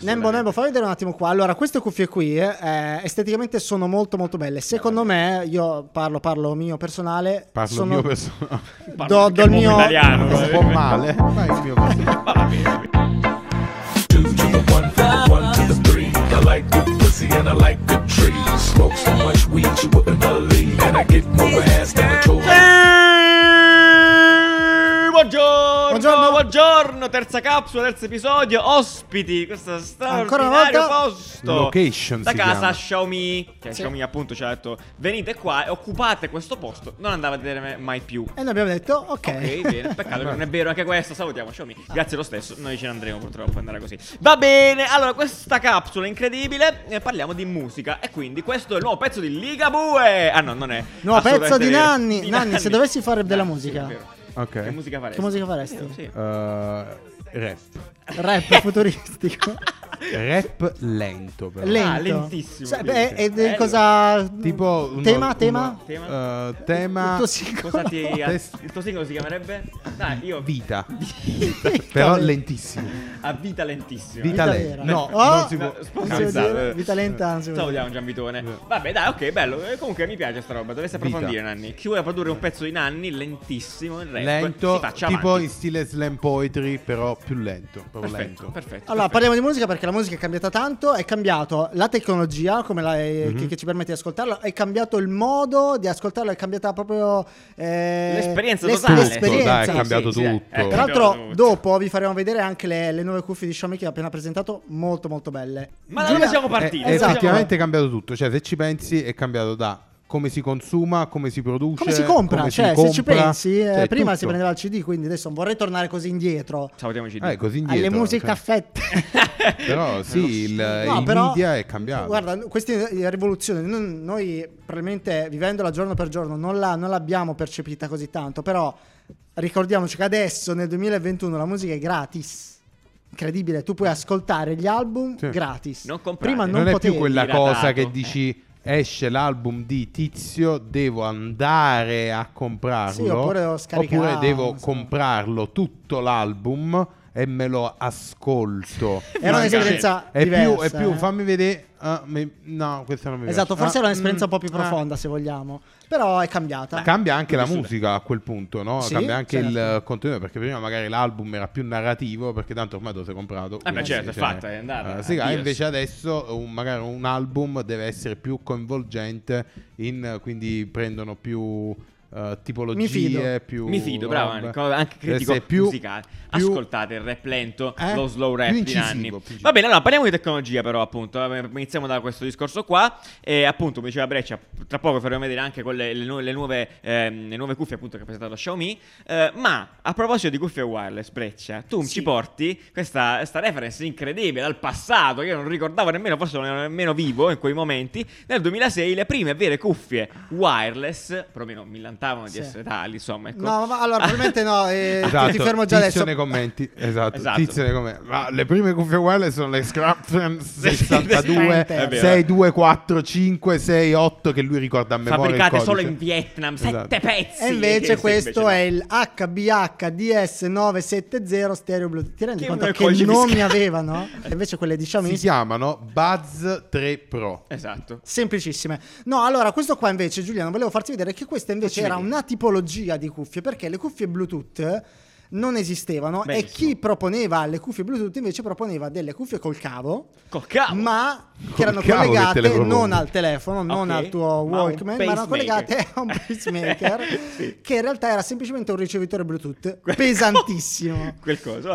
Nembo, fa vedere un attimo qua. Allora, queste cuffie qui esteticamente sono molto molto belle. Secondo me, io parlo mio personale. Parlo sono... mio personale. Do il mio italiano. Un po' male. Vai, il mio personale. Buongiorno, terza capsula, terzo episodio, ospiti, questo straordinario posto location da casa Xiaomi, che sì. Xiaomi appunto ci ha detto venite qua e occupate questo posto, non andava a vedere mai più. E noi abbiamo detto ok bene, peccato che non è vero anche questo, salutiamo Xiaomi, grazie lo stesso, noi ce ne andremo purtroppo, andare così. Va bene, allora questa capsula incredibile, parliamo di musica e quindi questo è il nuovo pezzo di Ligabue. Ah no, non è. Nuovo pezzo di Nanni. Nanni, se dovessi fare della musica. Sì, okay. Che musica faresti? Sì. Rap futuristico. Rap lento però. Lentissimo. Cioè, beh, e cosa? Tipo tema. Il tuo singolo si chiamerebbe? Dai, io Vita. Però lentissimo. A vita lentissima. Vita lenta. No, non si può. Vita lenta. Salutiamo Gianvitone. Vabbè, dai, ok, bello. Comunque mi piace sta roba. Dovresti approfondire, Nanni. Chi vuole produrre un pezzo di Nanni lentissimo in rap? Lento, tipo in stile slam poetry, però più lento, proprio lento. Perfetto. Allora, parliamo di musica perché la musica è cambiata tanto, è cambiato la tecnologia come che ci permette di ascoltarla, è cambiato il modo di ascoltarla, è cambiata proprio l'esperienza totale. È cambiato tutto. Tra l'altro dopo vi faremo vedere anche le nuove cuffie di Xiaomi che ho appena presentato, molto molto belle. Ma da dove siamo partiti? Effettivamente è cambiato tutto, cioè se ci pensi è cambiato da come si consuma, come si produce, come si compra, se ci pensi, prima tutto. Si prendeva il CD, quindi adesso non vorrei tornare così indietro. Salutiamo CD. Così indietro. Alle musiche caffette. Però sì, il media è cambiato. Guarda, questa rivoluzione, noi probabilmente vivendola giorno per giorno non l'abbiamo percepita così tanto, però ricordiamoci che adesso nel 2021 la musica è gratis. Incredibile, tu puoi ascoltare gli album gratis. Non comprare. Prima non è più quella cosa che dici... Esce l'album di Tizio, devo andare a comprarlo, oppure devo comprarlo tutto l'album e me lo ascolto. Era un'esperienza diversa. È più fammi vedere. No, questa non mi piace. Esatto, forse era un'esperienza un po' più profonda, se vogliamo. Però è cambiata. Cambia anche la musica a quel punto, no? Sì, cambia anche il contenuto, perché prima magari l'album era più narrativo, perché tanto ormai te lo sei comprato. Beh, certo, è fatta, è andata. Invece adesso magari un album deve essere più coinvolgente, quindi prendono più... tipologie. Mi fido, bravo, anche critico musicale. Ascoltate il rap lento, lo slow rap di Nanni. Va bene, allora parliamo di tecnologia, però appunto iniziamo da questo discorso qua. E appunto, come diceva Breccia, tra poco faremo vedere anche le nuove cuffie appunto che ha presentato Xiaomi. Ma a proposito di cuffie wireless, Breccia, tu ci porti questa reference incredibile dal passato, che io non ricordavo nemmeno, forse non ero nemmeno vivo in quei momenti. Nel 2006 le prime vere cuffie wireless, perlomeno di essere tali, insomma, ecco. No, ma allora probabilmente no, esatto, ti fermo già adesso. Tizio nei commenti. Esatto. Tizio nei commenti. Ma le prime cuffie wireless sono le Scrapton 62 6245 68 che lui ricorda a memoria. Fabbricate solo in Vietnam, 7 pezzi. E invece questo è il HBHDS970 stereo Bluetooth. Ti rendi conto che nomi avevano? E invece quelle di Xiaomi si chiamano Buzz 3 Pro. Esatto. Semplicissime. No, allora questo qua invece, Giuliano, volevo farti vedere che questa invece era una tipologia di cuffie, perché le cuffie Bluetooth non esistevano. Benissimo. E chi proponeva le cuffie Bluetooth invece proponeva delle cuffie col cavo, ma che erano collegate non al telefono, non al tuo Walkman, ma erano collegate a un pacemaker che in realtà era semplicemente un ricevitore Bluetooth pesantissimo.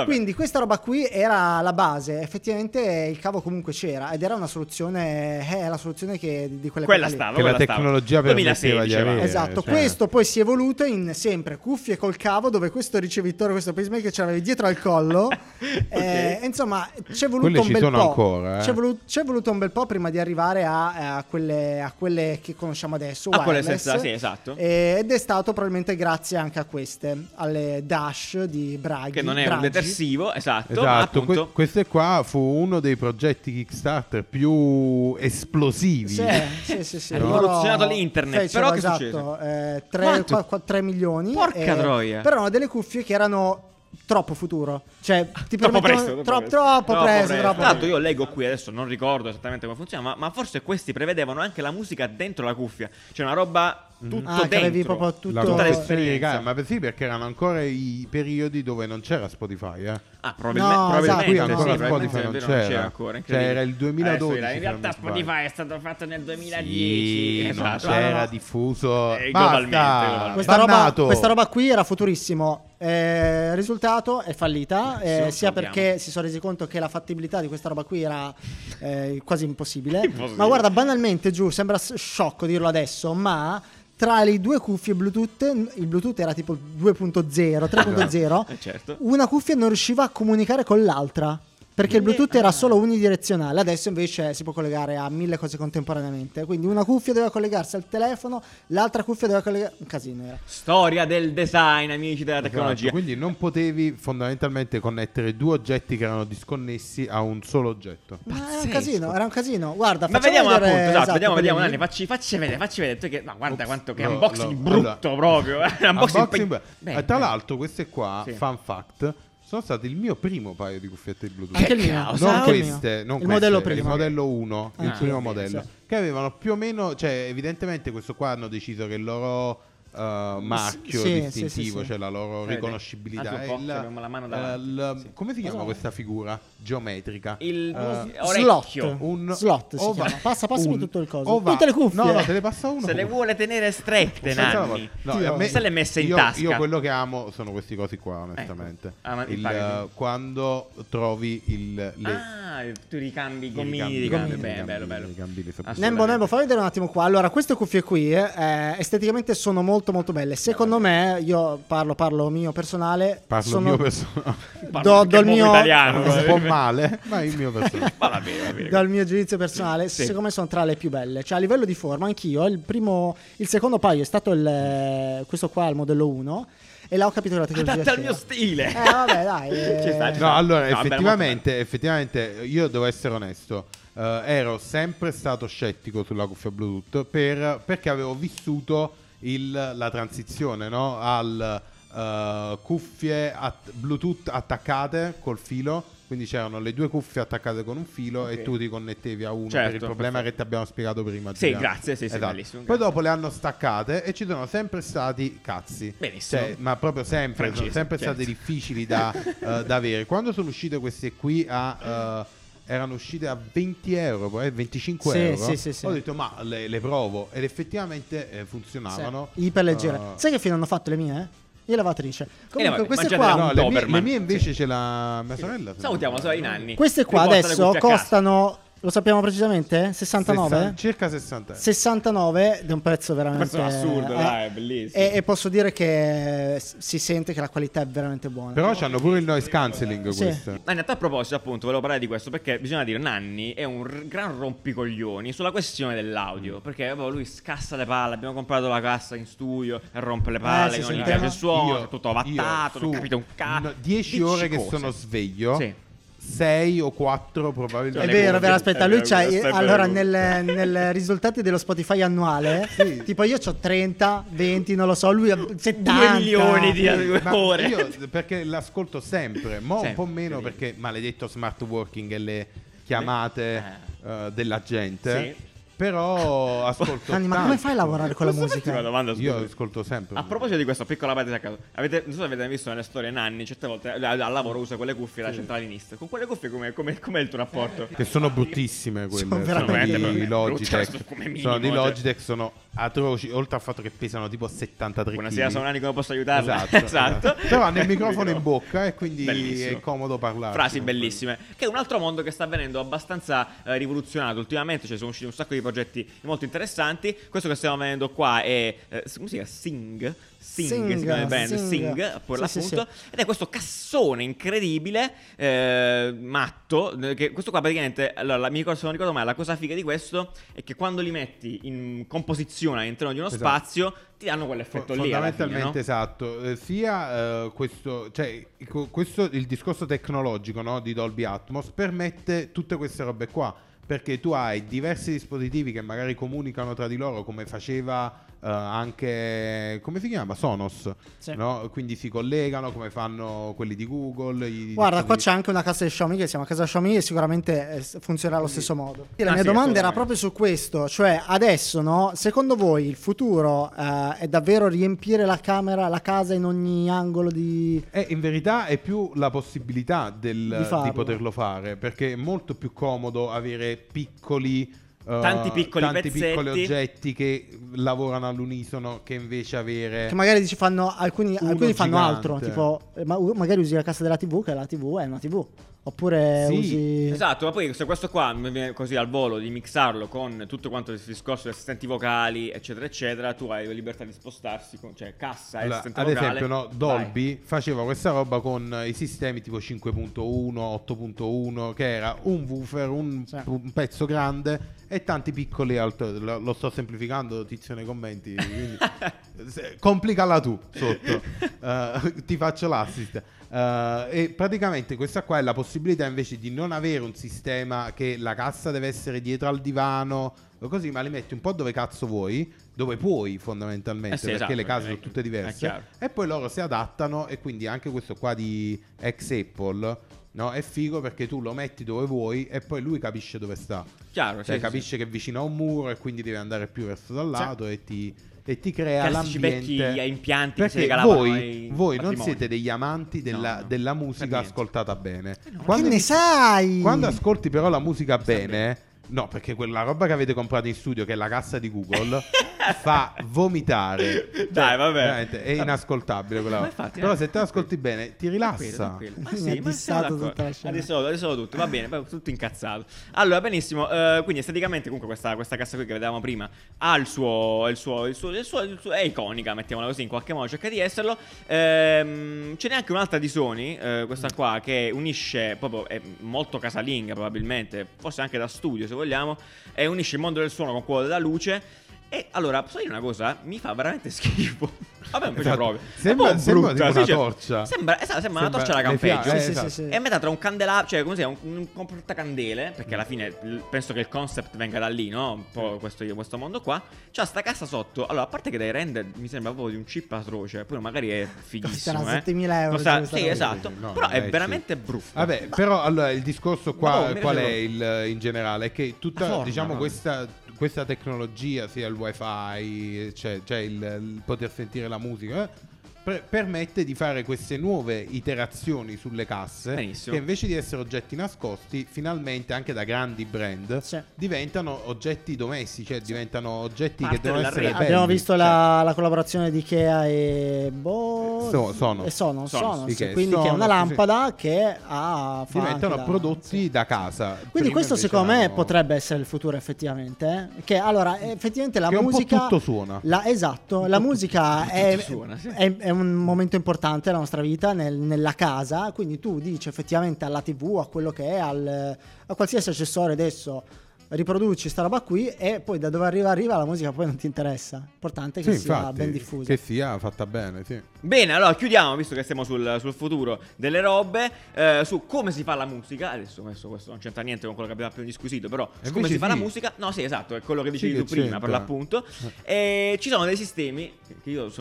Quindi questa roba qui era la base, effettivamente il cavo comunque c'era ed era una soluzione, la soluzione che di quella stava, che la tecnologia permetteva di avere. Esatto, cioè. Questo poi si è evoluto in sempre cuffie col cavo, dove questo ricevitore, questo pacemaker ce l'avevi dietro al collo. E, insomma, ci è voluto un bel po' prima di arrivare a quelle che conosciamo adesso, a wireless, quelle senza, sì, esatto. Ed è stato probabilmente grazie anche a queste, alle Dash di Braghi, che non è un detersivo, esatto, ma appunto queste qua fu uno dei progetti Kickstarter più esplosivi, sì. Ha rivoluzionato l'internet, però che succede? 3 milioni, porca troia. Però delle cuffie che erano troppo futuro, cioè ti troppo presto, troppo presto. Tanto io leggo qui adesso, non ricordo esattamente come funziona, ma forse questi prevedevano anche la musica dentro la cuffia, cioè una roba tutto dentro, proprio tutta l'esperienza. Ma sì, perché erano ancora i periodi dove non c'era Spotify, eh? Ah, probabilmente qui ancora Spotify non c'era ancora, cioè era il 2012. In realtà Spotify è stato fatto nel 2010, sì, esatto, era diffuso globalmente. Questa roba qui era futurissimo. Risultato è fallita, sia perché si sono resi conto che la fattibilità di questa roba qui era quasi impossibile. Ma guarda, banalmente, giù sembra sciocco dirlo adesso, ma tra le due cuffie Bluetooth, il Bluetooth era tipo 2.0, 3.0, certo, una cuffia non riusciva a comunicare con l'altra, perché il Bluetooth era solo unidirezionale. Adesso invece si può collegare a 1000 cose contemporaneamente, quindi una cuffia doveva collegarsi al telefono, l'altra cuffia doveva collegarsi, un casino era. Storia del design, amici della tecnologia. Quindi non potevi fondamentalmente connettere due oggetti che erano disconnessi a un solo oggetto. Ma era un casino. Guarda, ma vediamo vedere, appunto, esatto, vediamo Nanni, facci vedere tu che, ma guarda, quanto che unboxing brutto, proprio unboxing. Tra l'altro queste qua, sì, fun fact, sono stati il mio primo paio di cuffiette Bluetooth. Anche il mio. Non queste, il modello 1, il primo modello, sì, che avevano più o meno, cioè evidentemente questo qua hanno deciso che il loro marchio distintivo, cioè la loro riconoscibilità, come si chiama questa figura geometrica? Il slot, si chiama. Passami tutto il coso, tutte le cuffie. No, te le passa uno. Se le vuole tenere strette, Nanni. Se le è messa in tasca. Io quello che amo sono questi cosi qua, onestamente. Quando trovi tu ricambi i gommini. Nembo, fai vedere un attimo qua. Allora, queste cuffie qui esteticamente sono molto belle. Secondo me, io parlo mio personale. Italiano, un po' male, ma il mio personale. Dal mio giudizio personale, secondo me sono tra le più belle. Cioè a livello di forma, anch'io il secondo paio è stato questo qua, il modello 1. E là ho capito che la tecnologia adatta al mio stile. Vabbè, dai. Ci sta. No, allora effettivamente io devo essere onesto. Ero sempre stato scettico sulla cuffia Bluetooth perché avevo vissuto la transizione, no? Al cuffie Bluetooth attaccate col filo, quindi c'erano le due cuffie attaccate con un filo, okay, e tu ti connettevi a uno, certo, per il problema che ti abbiamo spiegato prima. Sì, grazie, sì, esatto, bellissimo. Poi dopo le hanno staccate e ci sono sempre stati cazzi. Benissimo. Cioè, ma proprio sempre, sono sempre state difficili da avere. Quando sono uscite queste qui erano uscite a 20 euro, poi 25 euro. Sì. Ho detto, ma le provo. Ed effettivamente funzionavano. Sì, iperleggere. Sai che fine hanno fatto le mie? Io lavatrice. Comunque queste qua, le mie invece c'è la mia sorella. Salutiamo i Nanni. Queste qua adesso costano, lo sappiamo precisamente, 69? Circa 60 euro. 69, di un prezzo veramente assurdo, dai, bellissimo. E posso dire che si sente che la qualità è veramente buona. Però c'hanno pure il noise cancelling, queste. Ma in realtà, a proposito, appunto, volevo parlare di questo, perché bisogna dire, Nanni è un gran rompicoglioni sulla questione dell'audio, perché lui scassa le palle. Abbiamo comprato la cassa in studio e rompe le palle, non gli piace il suono, tutto avattato, non capito un cazzo. 10 ore che sono sveglio. Sì. 6 o 4 probabilmente. È vero, aspetta, lui c'ha, allora nel risultati dello Spotify annuale, sì, tipo io c'ho 30, 20, non lo so, lui ha 70 milioni di ore. Io perché l'ascolto sempre, un po' meno, perché maledetto smart working e le chiamate della gente. Sì. Però ascolto. Nanni, ma come fai a lavorare con la musica? Una domanda, io ascolto sempre. A proposito di questo, piccola parte a caso. Non so se avete visto nelle storie Nanni, certe volte al lavoro usa quelle cuffie da centralinista. Con quelle cuffie com'è il tuo rapporto? Che sono bruttissime quelle. Sono di Logitech, sono atroci, oltre al fatto che pesano tipo 73 kg. Buonasera, sono Nanni, come posso aiutarla? Esatto. Però hanno il microfono in bocca e quindi è comodo parlare. Frasi bellissime. Che è un altro mondo che sta venendo abbastanza rivoluzionato ultimamente, cioè sono usciti un sacco di progetti molto interessanti. Questo che stiamo vedendo qua è musica Sing, per l'appunto, ed è questo cassone incredibile, matto, che questo qua praticamente, allora se non ricordo mai, la cosa figa di questo è che quando li metti in composizione all'interno di uno spazio ti danno quell'effetto lì fondamentalmente, fine, no? Esatto, sia questo, cioè questo, il discorso tecnologico, no, di Dolby Atmos permette tutte queste robe qua. perché tu hai diversi dispositivi che magari comunicano tra di loro, come faceva anche, come si chiama? Sonos, sì, no? Quindi si collegano come fanno quelli di Google. Guarda, qua c'è anche una casa di Xiaomi, che si chiama casa Xiaomi, e sicuramente funzionerà allo stesso modo. La mia domanda era proprio su questo, cioè adesso, no? Secondo voi il futuro è davvero riempire la camera, la casa in ogni angolo di... in verità è più la possibilità di poterlo fare, perché è molto più comodo avere piccoli... Tanti piccoli oggetti che lavorano all'unisono, che invece avere, che magari dici fanno alcuni fanno altro, tipo magari usi la cassa della TV, che la TV è una TV, oppure sì, usi... Esatto, ma poi se questo qua così al volo di mixarlo con tutto quanto il discorso di assistenti vocali, eccetera eccetera, tu hai la libertà di spostarsi con, cioè cassa, allora, assistente vocale. Ad esempio, no, Dolby faceva questa roba con i sistemi tipo 5.1, 8.1, che era un woofer, un pezzo grande e tanti piccoli altri. Lo sto semplificando, tizio, nei commenti, quindi complicala tu sotto, ti faccio l'assist. E praticamente questa qua è la possibilità invece di non avere un sistema che la cassa deve essere dietro al divano o così, ma le metti un po' dove cazzo vuoi, dove puoi, fondamentalmente, sì, perché esatto, le case sono tutte diverse e poi loro si adattano. E quindi anche questo qua di ex Apple, no, è figo perché tu lo metti dove vuoi e poi lui capisce dove sta. Chiaro, cioè, sì, capisce che è vicino a un muro e quindi deve andare più verso dal lato, sì, e ti crea l'ambiente. Impianti, perché che voi non siete degli amanti della musica ascoltata bene. Quando, che ne sai? Quando ascolti però la musica bene, no, perché quella roba che avete comprato in studio, che è la cassa di Google, fa vomitare. Cioè, dai, vabbè, è inascoltabile quella roba. Infatti, però se te l'ascolti bene ti rilassa. Adesso tutto va bene, tutto incazzato. Allora, benissimo. Quindi esteticamente comunque questa cassa qui che vedevamo prima ha il suo è iconica, mettiamola così, in qualche modo cerca di esserlo. Ce n'è anche un'altra di Sony, questa qua, che unisce proprio, è molto casalinga probabilmente, forse anche da studio se vogliamo, e unisce il mondo del suono con quello della luce. E allora, posso dire una cosa? Mi fa veramente schifo. Vabbè, esatto, proprio. Sembra brutta, una torcia. Sembra una torcia da campeggio. Sì. E metà tra un candelabro, cioè come si chiama, un comportacandele, perché alla fine penso che il concept venga da lì, no? Un po' questo mondo qua. C'ha sta cassa sotto. Allora, a parte che dai render mi sembra proprio di un chip atroce, poi magari è fighissimo. Costerà 7.000 €. Sì, esatto. No, però è veramente brutto. Vabbè, però allora il discorso qua qual è in generale? È che tutta, diciamo, questa tecnologia, sia il wifi, cioè il poter sentire la musica, permette di fare queste nuove iterazioni sulle casse. Benissimo. Che invece di essere oggetti nascosti, finalmente anche da grandi brand, sì, diventano oggetti domestici, cioè diventano oggetti parte che devono essere belli. Abbiamo visto la collaborazione di Ikea e Sonos. Ikea, quindi Sonos, che è una lampada, sì, che ha, diventano prodotti, sì, da casa. Quindi prima questo secondo me potrebbe essere il futuro effettivamente, che allora effettivamente la musica un po' tutto suona. Esatto, la musica è un momento importante della nostra vita nella casa, quindi tu dici effettivamente alla TV, a quello che è, a qualsiasi accessorio, adesso riproduci sta roba qui, e poi da dove arriva la musica poi non ti interessa. Importante che sia, infatti, ben diffusa, che sia fatta bene, sì. Bene, allora chiudiamo, visto che siamo sul futuro delle robe, su come si fa la musica. Adesso questo non c'entra niente con quello che abbiamo appena discusso, però come si fa la musica. No, sì, esatto, è quello che dicevi tu prima, c'entra, per l'appunto. E ci sono dei sistemi che io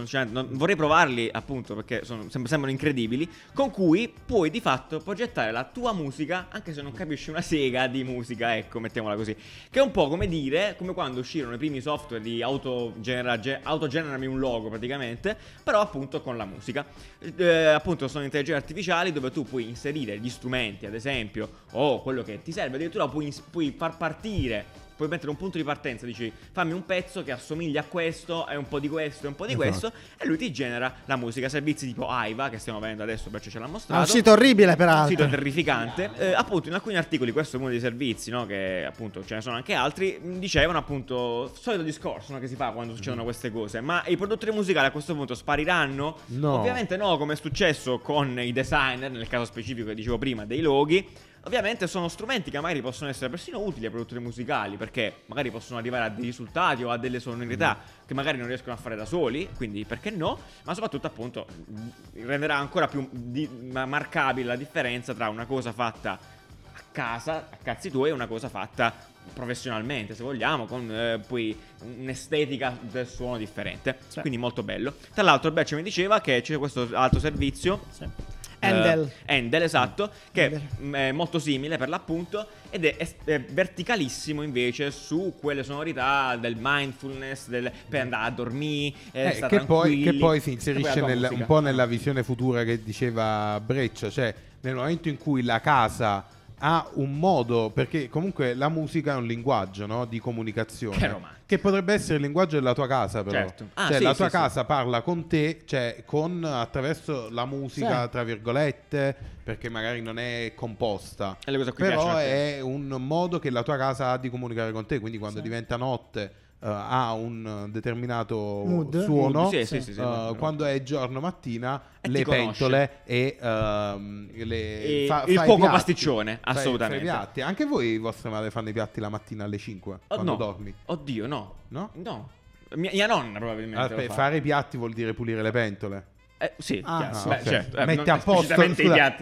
vorrei provarli, appunto, perché sembrano incredibili, con cui puoi di fatto progettare la tua musica anche se non capisci una sega di musica, ecco, mettiamola così. Che è un po' come dire, come quando uscirono i primi software di autogenerami un logo, praticamente, però appunto con la musica. Appunto sono intelligenze artificiali dove tu puoi inserire gli strumenti, ad esempio, o quello che ti serve, addirittura puoi far partire, puoi mettere un punto di partenza, dici fammi un pezzo che assomiglia a questo, è un po' di questo, è un po' di questo, e lui ti genera la musica. Servizi tipo Aiva, che stiamo vedendo adesso perché ce l'ha mostrato, un sito orribile peraltro, un sito terrificante. Appunto in alcuni articoli, questo è uno dei servizi, no, che appunto ce ne sono anche altri, dicevano appunto solito discorso, no, che si fa quando succedono queste cose. Ma i produttori musicali a questo punto spariranno? No, ovviamente no, come è successo con i designer, nel caso specifico che dicevo prima dei loghi. Ovviamente sono strumenti che magari possono essere persino utili ai produttori musicali, perché magari possono arrivare a dei risultati o a delle sonorità che magari non riescono a fare da soli, quindi perché no? Ma soprattutto appunto renderà ancora più marcabile la differenza tra una cosa fatta casa, a cazzi tuoi, è una cosa fatta professionalmente, se vogliamo, con poi un'estetica del suono differente, sì. Quindi molto bello. Tra l'altro Beccio mi diceva che c'è questo altro servizio, sì. Handel. Handel, esatto, che è molto simile per l'appunto ed è verticalissimo invece su quelle sonorità del mindfulness, per andare a dormire, che poi si inserisce un po' nella visione futura che diceva Breccia, cioè nel momento in cui la casa ha un modo, perché comunque la musica è un linguaggio, no, di comunicazione, che potrebbe essere il linguaggio della tua casa, però certo. Cioè, sì, la tua casa parla con te, cioè attraverso la musica, sì, tra virgolette, perché magari non è composta, però è un modo che la tua casa ha di comunicare con te, quindi quando, sì, diventa notte ha un determinato mood, suono, quando è giorno, mattina, le pentole e il fuoco pasticcione, assolutamente. Fai piatti. Anche voi, vostre madri, fanno i piatti la mattina alle 5 quando dormi? Oddio, no. Mia nonna probabilmente. Fare i piatti vuol dire pulire le pentole. Sì, okay. Certo. Mette a posto,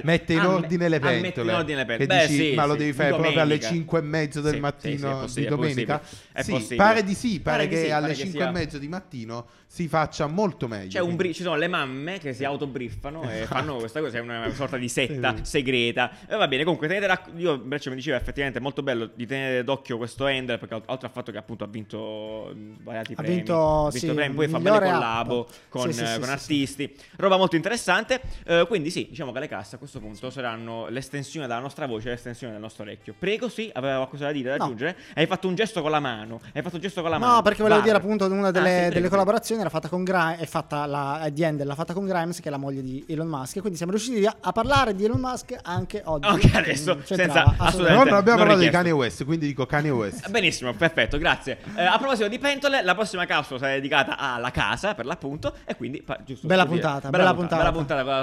mette in ordine le pentole. Che beh, dici, sì, ma lo devi fare domenica, proprio alle 5 e mezzo del mattino, di domenica. Sì, pare di sì, pare che alle 5 e mezzo di mattino si faccia molto meglio. Ci sono le mamme che si autobriffano e fanno questa cosa, è una sorta di setta segreta. Va bene, comunque io Breccia mi diceva effettivamente è molto bello di tenere d'occhio questo Endel, perché oltre al fatto che appunto ha vinto variati premi, poi fa belle collabo con artisti. Roba molto interessante, quindi sì, diciamo che le casse a questo punto saranno l'estensione della nostra voce e l'estensione del nostro orecchio. Prego, sì, aveva qualcosa da dire, da aggiungere? Hai fatto un gesto con la mano, No, perché volevo dire appunto una delle collaborazioni era fatta con Grimes, è fatta di Endel, l'ha fatta con Grimes, che è la moglie di Elon Musk, quindi siamo riusciti a parlare di Elon Musk anche oggi. Ok, adesso, senza assolutamente non abbiamo parlato di Kanye West, quindi dico Kanye West. Benissimo, perfetto, grazie. A proposito di pentole, la prossima capsula sarà dedicata alla casa, per l'appunto, e quindi giusto. Bella puntata con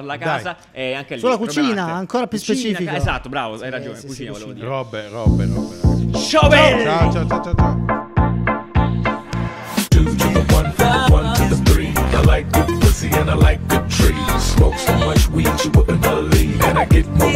la casa, dai. E anche lì sulla cucina, ancora più specifica. Esatto, bravo, hai ragione, cucina volevo dire. Robbe. Ciao belli. Ciao.